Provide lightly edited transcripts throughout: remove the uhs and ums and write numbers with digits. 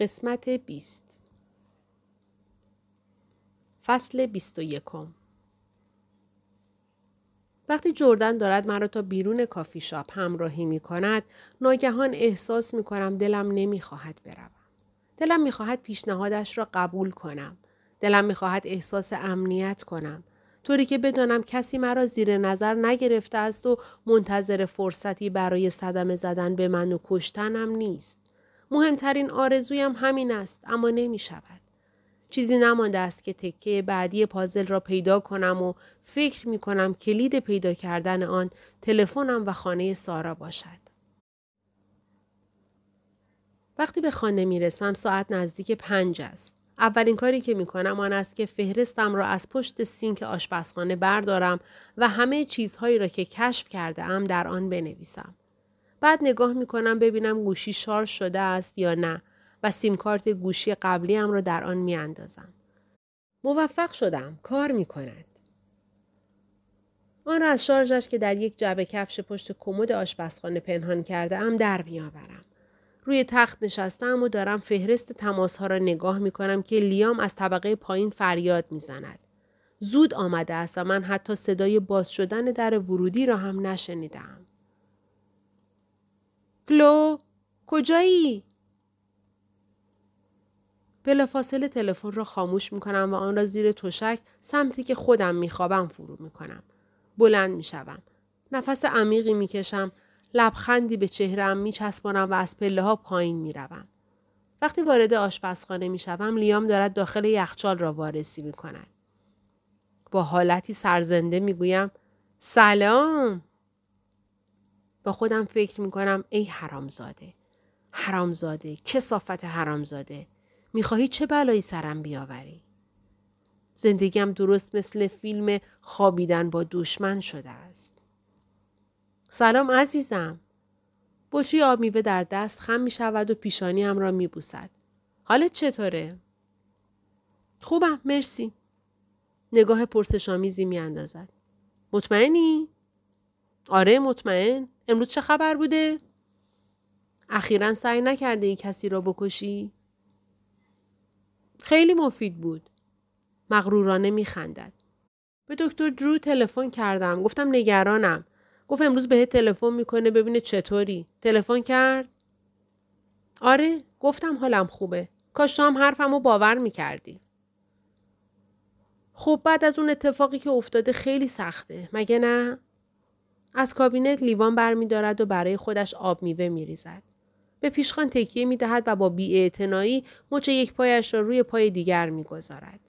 قسمت 20 فصل 21 وقتی جردن دارد مرا تا بیرون کافی شاپ همراهی می کند، ناگهان احساس می کنم دلم نمی خواهد بروم. دلم می خواهد پیشنهادش را قبول کنم. دلم می خواهد احساس امنیت کنم. طوری که بدانم کسی مرا زیر نظر نگرفته است و منتظر فرصتی برای صدمه زدن به من و کشتنم نیست. مهمترین آرزویم همین است، اما نمی شود. چیزی نمانده است که تکه بعدی پازل را پیدا کنم و فکر می کنم کلید پیدا کردن آن تلفنم و خانه سارا باشد. وقتی به خانه می رسم ساعت نزدیک 5 است. اولین کاری که می کنم آن است که فهرستم را از پشت سینک آشپزخانه بردارم و همه چیزهایی را که کشف کرده ام در آن بنویسم. بعد نگاه می کنم ببینم گوشی شارژ شده است یا نه و سیمکارت گوشی قبلیم را در آن می اندازم. موفق شدم. کار می کند. آن را از شارژش که در یک جعبه کفش پشت کمد آشپزخانه پنهان کرده ام در می آورم. روی تخت نشستم و دارم فهرست تماس ها را نگاه می کنم که لیام از طبقه پایین فریاد می زند. زود آمده است و من حتی صدای باز شدن در ورودی را هم نشنیدم. کلو، کجایی؟ بلافاصله تلفن را خاموش می کنم و آن را زیر تشک سمتی که خودم می خوابم فرو می کنم. بلند می شوم. نفس عمیقی می کشم. لبخندی به چهره‌ام میچسبانم و از پله‌ها پایین میروم. وقتی وارد آشپزخانه میشوم لیام دارد داخل یخچال را وارسی میکند. با حالتی سرزنده میگویم سلام. با خودم فکر میکنم ای حرامزاده، حرامزاده، کثافت حرامزاده، میخواهی چه بلایی سرم بیاوری؟ زندگیم درست مثل فیلم خوابیدن با دشمن شده است. سلام عزیزم. بطری آب میوه در دست خم می شود و پیشانیم را می بوسد. حالت چطوره؟ خوبم، مرسی. نگاه پرسش‌آمیزی می اندازد. مطمئنی؟ آره مطمئن. امروز چه خبر بوده؟ اخیراً سعی نکرده ای کسی را بکشی؟ خیلی مفید بود. مغرورانه می خندد. به دکتر درو تلفن کردم. گفتم نگرانم. گفت امروز بهت تلفن میکنه ببینه چطوری. تلفن کرد؟ آره، گفتم حالم خوبه. کاش تو هم حرفمو باور میکردی. خب بعد از اون اتفاقی که افتاده خیلی سخته، مگه نه؟ از کابینت لیوان برمیدارد و برای خودش آب میوه میریزد. به پیشخان تکیه میدهد و با بی‌اعتنایی مچ یک پایش را روی پای دیگر میگذارد.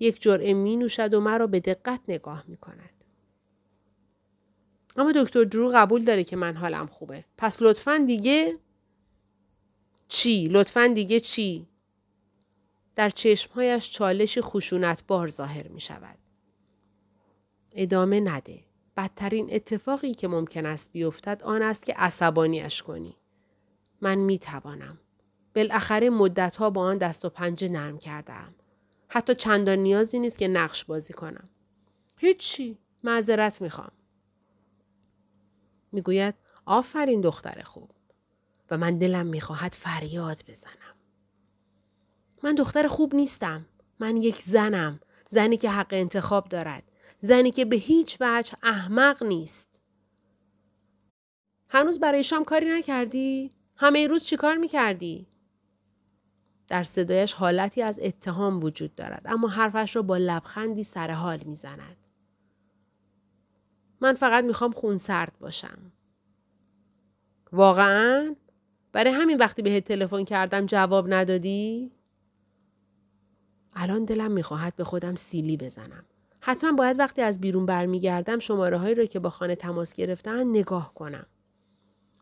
یک جرعه مینوشد و مرا به دقت نگاه میکند. اما دکتر درو قبول داره که من حالم خوبه. پس لطفاً دیگه چی؟ لطفاً دیگه چی؟ در چشمهایش چالش خشونتبار ظاهر می شود. ادامه نده. بدترین اتفاقی که ممکن است بیفتد آن است که عصبانیش کنی. من می توانم. بالاخره مدتها با آن دست و پنجه نرم کردم. حتی چندان نیازی نیست که نقش بازی کنم. هیچی. معذرت می خوام. میگوید آفرین دختر خوب. و من دلم میخواهد فریاد بزنم. من دختر خوب نیستم. من یک زنم. زنی که حق انتخاب دارد. زنی که به هیچ وجه احمق نیست. هنوز برای شام کاری نکردی؟ همه روز چی کار میکردی؟ در صدایش حالتی از اتهام وجود دارد. اما حرفش را با لبخندی سرحال میزند. من فقط میخوام خونسرد باشم. واقعاً؟ برای همین وقتی بهت تلفن کردم جواب ندادی؟ الان دلم میخواهد به خودم سیلی بزنم. حتما باید وقتی از بیرون برمیگردم شماره هایی رو که با خانه تماس گرفتن نگاه کنم.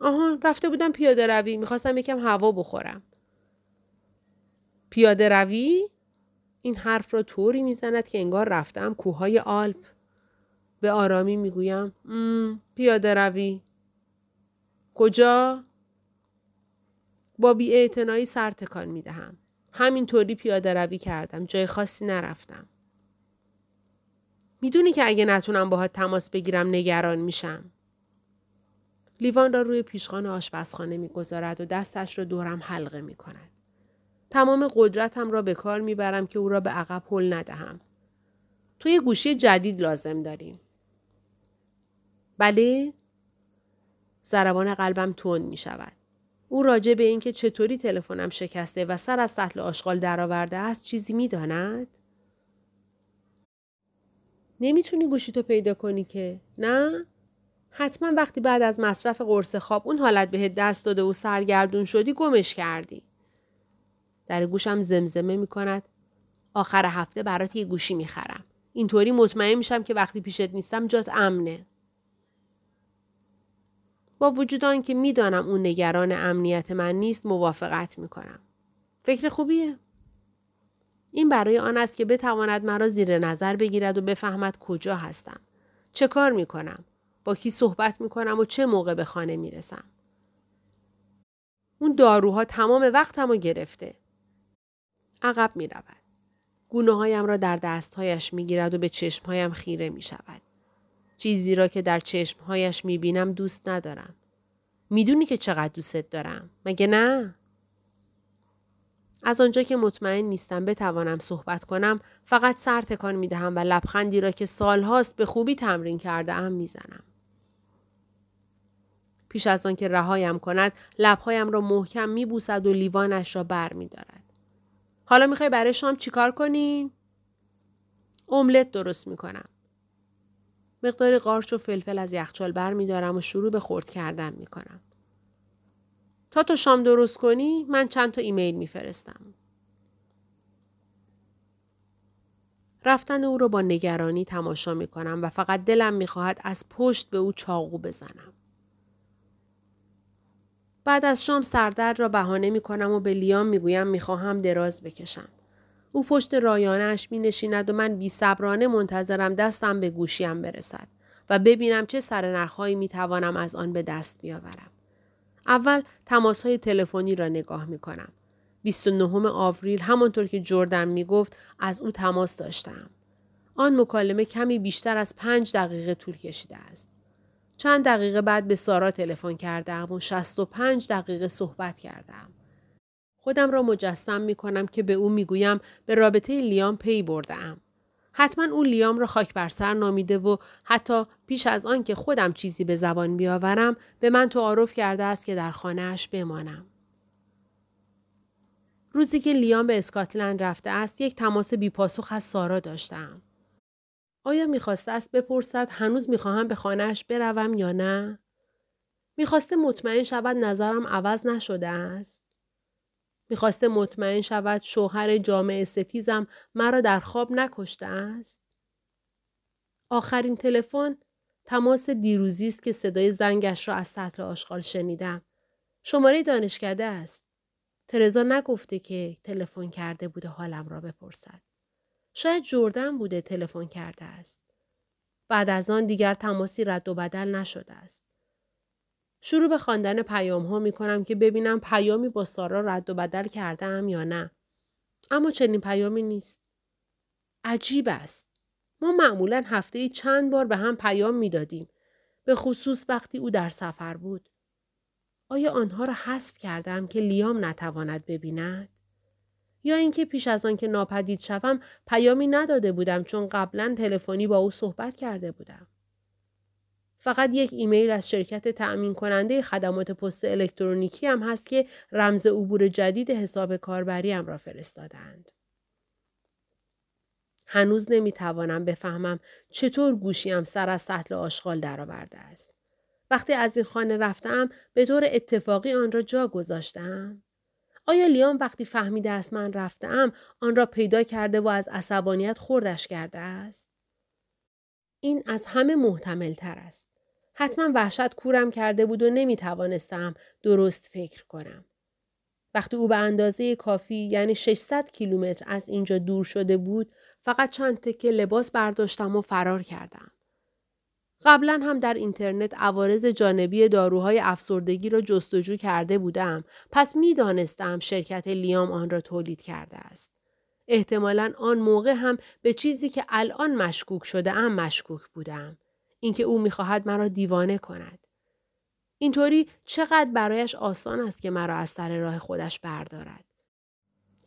آها، رفته بودم پیاده روی. میخواستم یکم هوا بخورم. پیاده روی؟ این حرف را طوری میزند که انگار رفتم کوههای آلپ. به آرامی میگویم پیاده روی. کجا؟ با بی‌اعتنایی سر تکان میدهم. همینطوری پیاده روی کردم. جای خاصی نرفتم. میدونی که اگه نتونم باهات تماس بگیرم نگران میشم. لیوان را روی پیشخان آشپزخانه میگذارد و دستش را دورم حلقه میکند. تمام قدرتم را به کار میبرم که او را به عقب هل ندهم. تو یه گوشی جدید لازم داریم. بله؟ ضربان قلبم تند می شود. او راجع به اینکه چطوری تلفنم شکسته و سر از سطل آشغال درآورده است چیزی می داند؟ نمیتونی گوشیتو پیدا کنی که؟ نه؟ حتما وقتی بعد از مصرف قرص خواب اون حالت بهت دست داده و سرگردون شدی گمش کردی. در گوشم زمزمه می کند. آخر هفته برات یه گوشی می خرم. اینطوری مطمئن میشم که وقتی پیشت نیستم جات امنه. با وجود آن که می دانم اون نگران امنیت من نیست موافقت می کنم. فکر خوبیه. این برای آن است که بتواند مرا زیر نظر بگیرد و بفهمد کجا هستم. چه کار می کنم؟ با کی صحبت می کنم و چه موقع به خانه می رسم؟ اون داروها تمام وقتم رو گرفته. عقب می رود. گونه‌هایم را در دستهایش می گیرد و به چشمهایم خیره می شود. چیزی را که در چشمهایش می بینم دوست ندارم. می دونی که چقدر دوستت دارم. مگه نه؟ از آنجا که مطمئن نیستم بتوانم صحبت کنم فقط سر تکان می دهم و لبخندی را که سالهاست به خوبی تمرین کرده ام می زنم. پیش از آن که رهایم کند لبهایم را محکم می بوسد و لیوانش را بر می دارد. حالا می خوای برای شام چیکار کنی؟ املت درست می کنم. مقدار قارچ و فلفل از یخچال بر می دارم و شروع به خرد کردن می کنم. تا تو شام درست کنی من چند تا ایمیل می فرستم. رفتن او را با نگرانی تماشا می کنم و فقط دلم می خواهد از پشت به او چاقو بزنم. بعد از شام سردرد را بهانه می کنم و به لیام می گویم می خواهم دراز بکشم. او پشت رایانه‌اش می نشیند و من بی‌صبرانه منتظرم دستم به گوشیم برسد و ببینم چه سرنخهایی می توانم از آن به دست بیاورم. اول تماس‌های تلفنی را نگاه می‌کنم. 29 آوریل همانطور که جردن می‌گفت از او تماس داشتم. آن مکالمه کمی بیشتر از 5 دقیقه طول کشیده است. چند دقیقه بعد به سارا تلفن کردم و 65 دقیقه صحبت کردم. خودم را مجسم می‌کنم که به او می‌گویم به رابطه لیام پی بردم. حتما او لیام را خاک بر سر نامیده و حتی پیش از آن که خودم چیزی به زبان بیاورم به من تعارف کرده است که در خانه‌اش بمانم. روزی که لیام به اسکاتلند رفته است یک تماس بی‌پاسخ از سارا داشتم. آیا می‌خواسته است بپرسد هنوز می‌خواهم به خانه‌اش بروم یا نه؟ می‌خواسته مطمئن شود نظرم عوض نشده است. میخواسته مطمئن شود شوهر جامعه ستیزم مرا در خواب نکشته است. آخرین تلفن تماس دیروزی است که صدای زنگش را از سطل آشغال شنیدم. شماره دانشکده است. ترزا نگفته که تلفن کرده بوده حالم را بپرسد. شاید جردن بوده تلفن کرده است. بعد از آن دیگر تماسی رد و بدل نشده است. شروع به خواندن پیام‌ها می‌کنم که ببینم پیامی با سارا رد و بدل کرده‌ام یا نه. اما چنین پیامی نیست. عجیب است. ما معمولاً هفته‌ای چند بار به هم پیام می‌دادیم. به خصوص وقتی او در سفر بود. آیا آنها را حذف کردم که لیام نتواند ببیند؟ یا اینکه پیش از آن که ناپدید شوم پیامی نداده بودم چون قبلاً تلفنی با او صحبت کرده بودم. فقط یک ایمیل از شرکت تأمین کننده خدمات پست الکترونیکی هم هست که رمز عبور جدید حساب کاربریم را فرستادند. هنوز نمیتوانم بفهمم چطور گوشیم سر از سطل آشغال درآورده است. وقتی از این خانه رفتم به طور اتفاقی آن را جا گذاشتم. آیا لیام وقتی فهمیده است من رفتم آن را پیدا کرده و از عصبانیت خردش کرده است؟ این از همه محتمل تر است. حتما وحشت کورم کرده بود و نمی توانستم درست فکر کنم. وقتی او به اندازه کافی یعنی 600 کیلومتر از اینجا دور شده بود فقط چند تکه لباس برداشتم و فرار کردم. قبلا هم در اینترنت عوارض جانبی داروهای افسردگی را جستجو کرده بودم پس می دانستم شرکت لیام آن را تولید کرده است. احتمالاً آن موقع هم به چیزی که الان مشکوک شده ام مشکوک بودم. اینکه او میخواهد مرا دیوانه کند. اینطوری چقدر برایش آسان است که مرا از سر راه خودش بردارد.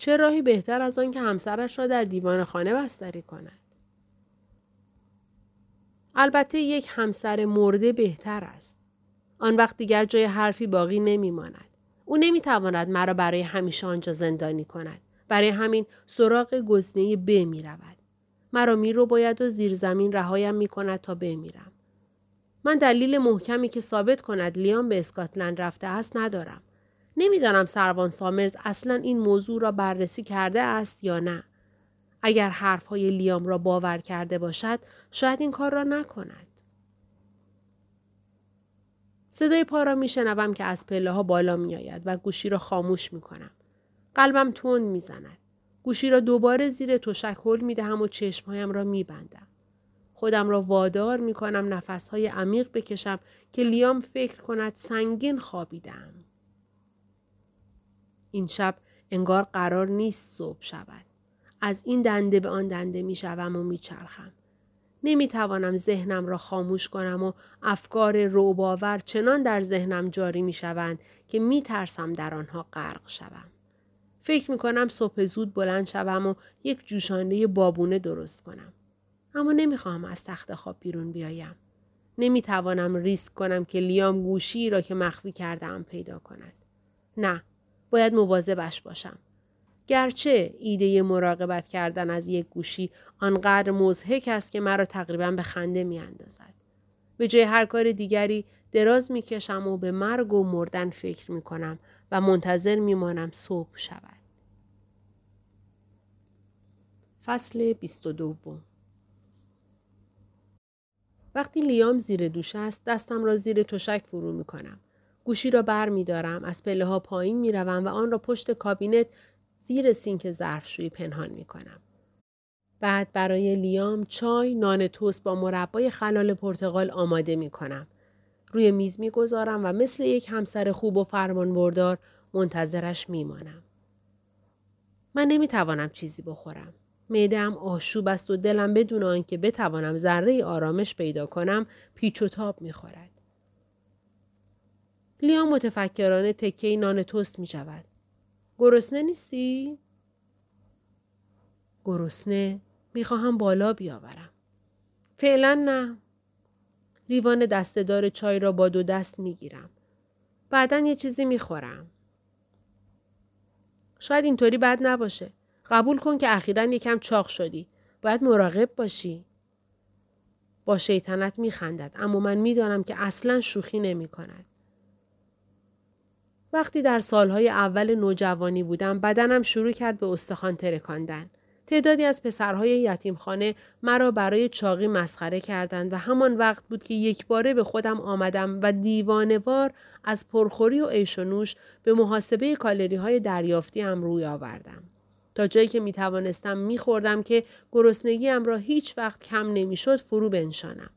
چه راهی بهتر از آن که همسرش را در دیوان خانه بستری کند؟ البته یک همسر مرده بهتر است. آن وقت دیگر جای حرفی باقی نمی ماند. او نمی تواند مرا برای همیشه آنجا زندانی کند. برای همین سراغ گزینه ب می رود. مرا می رو باید و زیر زمین رهایم می کند تا بمیرم. من دلیل محکمی که ثابت کند لیام به اسکاتلند رفته است ندارم. نمیدانم سروان سامرز اصلا این موضوع را بررسی کرده است یا نه. اگر حرفهای لیام را باور کرده باشد، شاید این کار را نکند. صدای پا را می شنوم که از پله ها بالا می آید و گوشی را خاموش می کنم. قلبم تند می زند. گوشی را دوباره زیر تشک هل می دهم و چشمهایم را می بندم. خودم را وادار می کنم نفسهای عمیق بکشم که لیام فکر کند سنگین خوابیدم. این شب انگار قرار نیست صبح شود. از این دنده به آن دنده می شوم و می چرخم. نمی توانم ذهنم را خاموش کنم و افکار رعب‌آور چنان در ذهنم جاری می شوند که می ترسم در آنها غرق شوم. فکر می کنم صبح زود بلند شوم و یک جوشانده بابونه درست کنم. اما نمی خواهم از تخت خواب بیرون بیایم. نمی توانم ریسک کنم که لیام گوشی را که مخفی کردم پیدا کند. نه، باید مواظبش باشم. گرچه ایده مراقبت کردن از یک گوشی آنقدر مضحک است که مرا تقریبا به خنده می اندازد. به جای هر کار دیگری دراز می کشم و به مرگ و مردن فکر می کنم و منتظر می مانم صبح شود. فصل 22. وقتی لیام زیر دوش است دستم را زیر تشک فرو می کنم. گوشی را بر می دارم، از پله ها پایین می روم و آن را پشت کابینت زیر سینک ظرفشویی پنهان می کنم. بعد برای لیام چای، نان توست با مربای خلال پرتقال آماده می کنم. روی میز می گذارم و مثل یک همسر خوب و فرمانبردار منتظرش می مانم. من نمی توانم چیزی بخورم. معده‌ام آشوب است و دلم بدون آنکه بتوانم ذره آرامش پیدا کنم پیچ و تاب می خورد. لیام متفکرانه تکه‌ای نان توست می جود. گرسنه نیستی؟ گرسنه؟ می خواهم بالا بیاورم. فعلا نه. لیوان دسته‌دار چای را با دو دست می گیرم. بعداً یه چیزی می خورم. شاید اینطوری بد نباشه. قبول کن که اخیراً یکم چاق شدی. باید مراقب باشی. با شیطنت می خندد، اما من می دانم که اصلاً شوخی نمی کند. وقتی در سالهای اول نوجوانی بودم بدنم شروع کرد به استخوان ترکاندن. تعدادی از پسرهای یتیمخانه مرا برای چاقی مسخره کردند و همان وقت بود که یک باره به خودم آمدم و دیوانه‌وار از پرخوری و عیش و نوش به محاسبه کالری‌های دریافتی‌ام روی آوردم. تا جایی که می توانستم می خوردم که گرسنگی‌ام را هیچ وقت کم نمی‌شد فرو بنشانم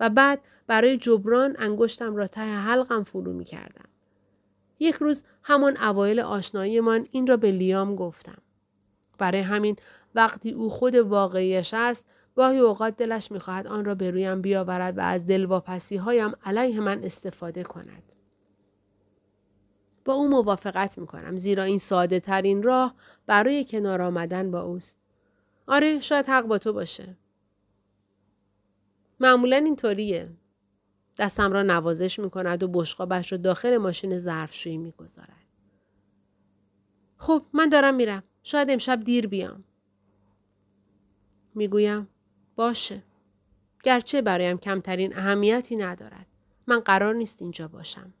و بعد برای جبران انگشتم را ته حلقم فرو می‌کردم. یک روز همان اوایل آشنایی من این را به لیام گفتم. برای همین وقتی او خود واقعیش است، گاهی اوقات دلش می‌خواهد آن را به رویم بیاورد و از دلواپسی‌هایم علیه من استفاده کند. با او موافقت می‌کنم زیرا این ساده‌ترین راه برای کنار آمدن با اوست. آره، شاید حق با تو باشه. معمولاً اینطوریه. دستم را نوازش می کند و بشقابش را داخل ماشین ظرفشویی می گذارد. خب من دارم میرم. شاید امشب دیر بیام. می گویم باشه. گرچه برایم کمترین اهمیتی ندارد. من قرار نیست اینجا باشم.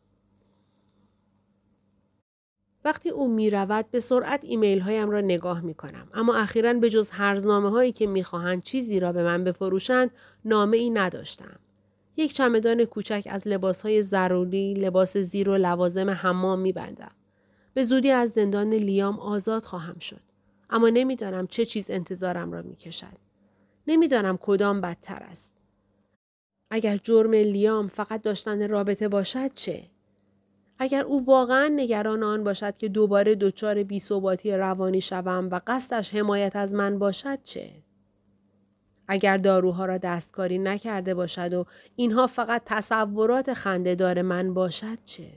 وقتی او می رود به سرعت ایمیل هایم را نگاه می کنم. اما اخیراً به جز هرزنامه هایی که می خواهند چیزی را به من بفروشند نامه ای نداشتم. یک چمدان کوچک از لباس‌های ضروری، لباس زیر و لوازم حمام می‌بندم. به زودی از زندان لیام آزاد خواهم شد. اما نمی‌دانم چه چیز انتظارم را می‌کشد. نمی‌دانم کدام بدتر است. اگر جرم لیام فقط داشتن رابطه باشد چه؟ اگر او واقعاً نگران آن باشد که دوباره دچار بی‌ثباتی روانی شوم و قصدش حمایت از من باشد چه؟ اگر داروها را دستکاری نکرده باشد و اینها فقط تصورات خنده‌دار من باشد چه؟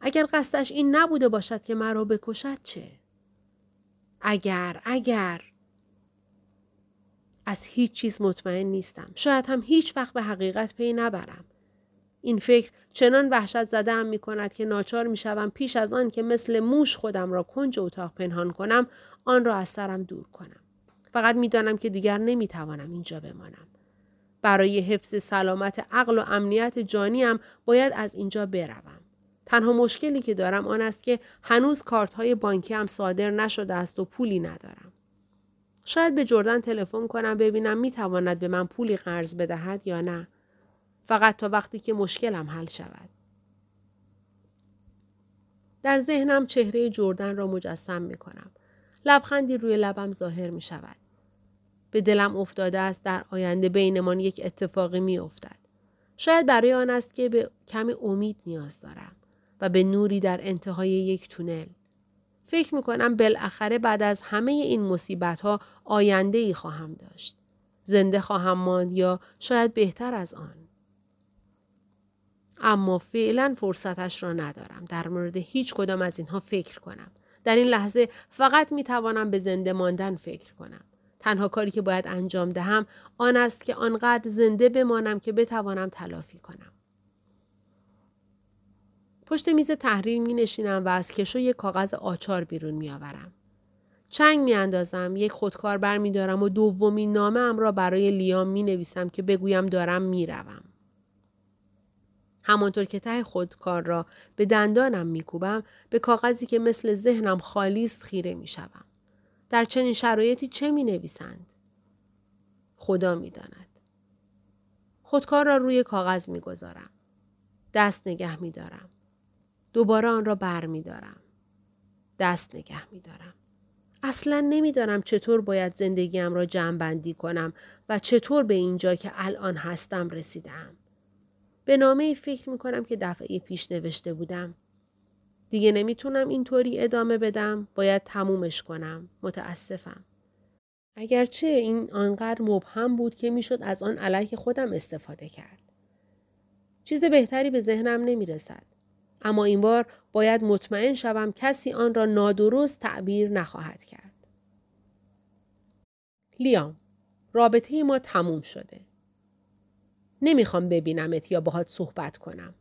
اگر قصدش این نبوده باشد که مرا بکشد چه؟ اگر از هیچ چیز مطمئن نیستم. شاید هم هیچ وقت به حقیقت پی نبرم. این فکر چنان وحشت زده ام می کند که ناچار می شوم پیش از آن که مثل موش خودم را کنج اتاق پنهان کنم، آن را از سرم دور کنم. فقط می دانم که دیگر نمی توانم اینجا بمانم. برای حفظ سلامت عقل و امنیت جانیم باید از اینجا بروم. تنها مشکلی که دارم آن است که هنوز کارت‌های بانکیم صادر نشده است و پولی ندارم. شاید به جردن تلفن کنم ببینم می تواند به من پولی قرض بدهد یا نه. فقط تا وقتی که مشکلم حل شود. در ذهنم چهره جردن را مجسم می کنم. لبخندی روی لبم ظاهر می شود. به دلم افتاده است در آینده بینمان یک اتفاقی می افتد. شاید برای آن است که به کمی امید نیاز دارم و به نوری در انتهای یک تونل. فکر می کنم بالاخره بعد از همه این مصیبت ها آینده ای خواهم داشت. زنده خواهم ماند یا شاید بهتر از آن. اما فعلا فرصتش را ندارم. در مورد هیچ کدام از اینها فکر کنم. در این لحظه فقط می توانم به زنده ماندن فکر کنم. تنها کاری که باید انجام دهم آن است که آنقدر زنده بمانم که بتوانم تلافی کنم. پشت میز تحریر می نشینم و از کشو یک کاغذ آچار بیرون می آورم. چنگ می اندازم، یک خودکار بر می دارم و دومین نامه ام را برای لیام می نویسم که بگویم دارم می روم. همانطور که ته خودکار را به دندانم می کوبم، به کاغذی که مثل ذهنم خالی است خیره می شوم. در چنین شرایطی چه می نویسند؟ خدا می داند. خودکار را روی کاغذ می گذارم. دست نگه می دارم. دوباره آن را بر می دارم. دست نگه می دارم. اصلا نمی دانم چطور باید زندگیم را جمع‌بندی کنم و چطور به اینجا که الان هستم رسیدم. به نامه‌ای فکر می کنم که دفعه پیش نوشته بودم. دیگه نمیتونم اینطوری ادامه بدم، باید تمومش کنم، متاسفم. اگرچه این آنقدر مبهم بود که میشد از آن علیه خودم استفاده کرد. چیز بهتری به ذهنم نمیرسد. اما این بار باید مطمئن شوم کسی آن را نادرست تعبیر نخواهد کرد. لیام، رابطه ما تموم شده. نمیخوام ببینمت یا باهات صحبت کنم.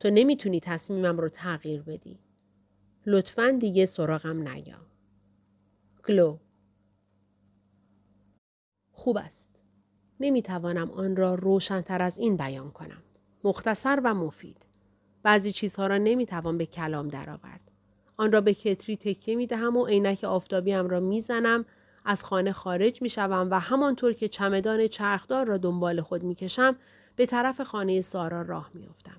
تو نمیتونی تصمیمم رو تغییر بدی. لطفاً دیگه سراغم نیا. گلو. خوب است. نمیتوانم آن را روشن‌تر از این بیان کنم. مختصر و مفید. بعضی چیزها را نمیتوان به کلام درآورد. آن را به کتری تکیه میدهم و عینک آفتابیم را میزنم، از خانه خارج میشوم و همانطور که چمدان چرخدار را دنبال خود میکشم، به طرف خانه سارا راه میافتم.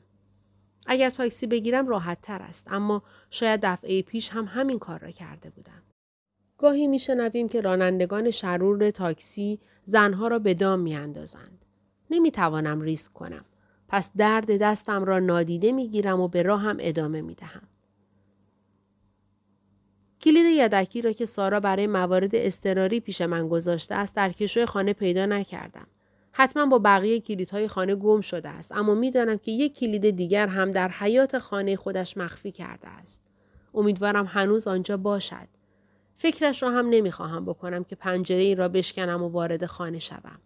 اگر تاکسی بگیرم راحت تر است، اما شاید دفعه پیش هم همین کار را کرده بودم. گاهی می شنویم که رانندگان شرور تاکسی زنها را به دام می اندازند. نمی توانم ریسک کنم. پس درد دستم را نادیده می گیرم و به راه هم ادامه می دهم. کلید یدکی را که سارا برای موارد اضطراری پیش من گذاشته است در کشوی خانه پیدا نکردم. حتما با بقیه کلیدهای خانه گم شده است، اما میدانم که یک کلید دیگر هم در حیاط خانه خودش مخفی کرده است. امیدوارم هنوز آنجا باشد. فکرش را هم نمیخواهم بکنم که پنجره‌ای را بشکنم و وارد خانه شوم.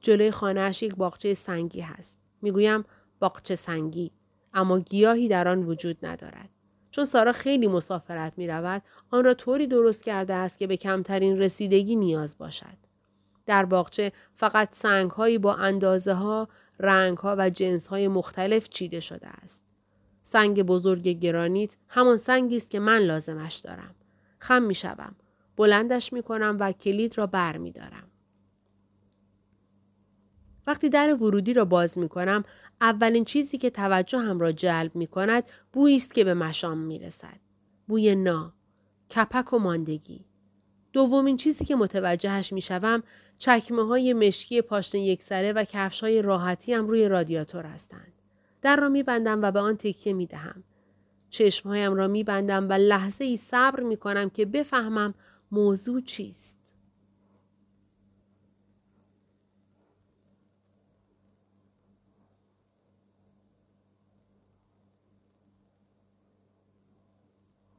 جلوی خانه‌اش یک باغچه سنگی هست. میگویم باغچه سنگی، اما گیاهی در آن وجود ندارد. چون سارا خیلی مسافرت میرود، آن را طوری درست کرده است که به کمترین رسیدگی نیاز باشد. در باغچه فقط سنگ‌هایی با اندازه‌ها، رنگ‌ها و جنس‌های مختلف چیده شده است. سنگ بزرگ گرانیت همان سنگی است که من لازمش دارم. خم می‌شوم، بلندش می‌کنم و کلید را برمی‌دارم. وقتی در ورودی را باز می‌کنم، اولین چیزی که توجهم را جلب می‌کند، بویی است که به مشام می‌رسد. بوی نا، کپک و ماندگی. دومین چیزی که متوجهش میشوم چکمه‌های مشکی پاشنه یکسره و کفش‌های راحتی‌ام روی رادیاتور هستند. در را می‌بندم و به آن تکیه می‌دهم. چشم‌هایم را می‌بندم و لحظه‌ای صبر می‌کنم که بفهمم موضوع چیست.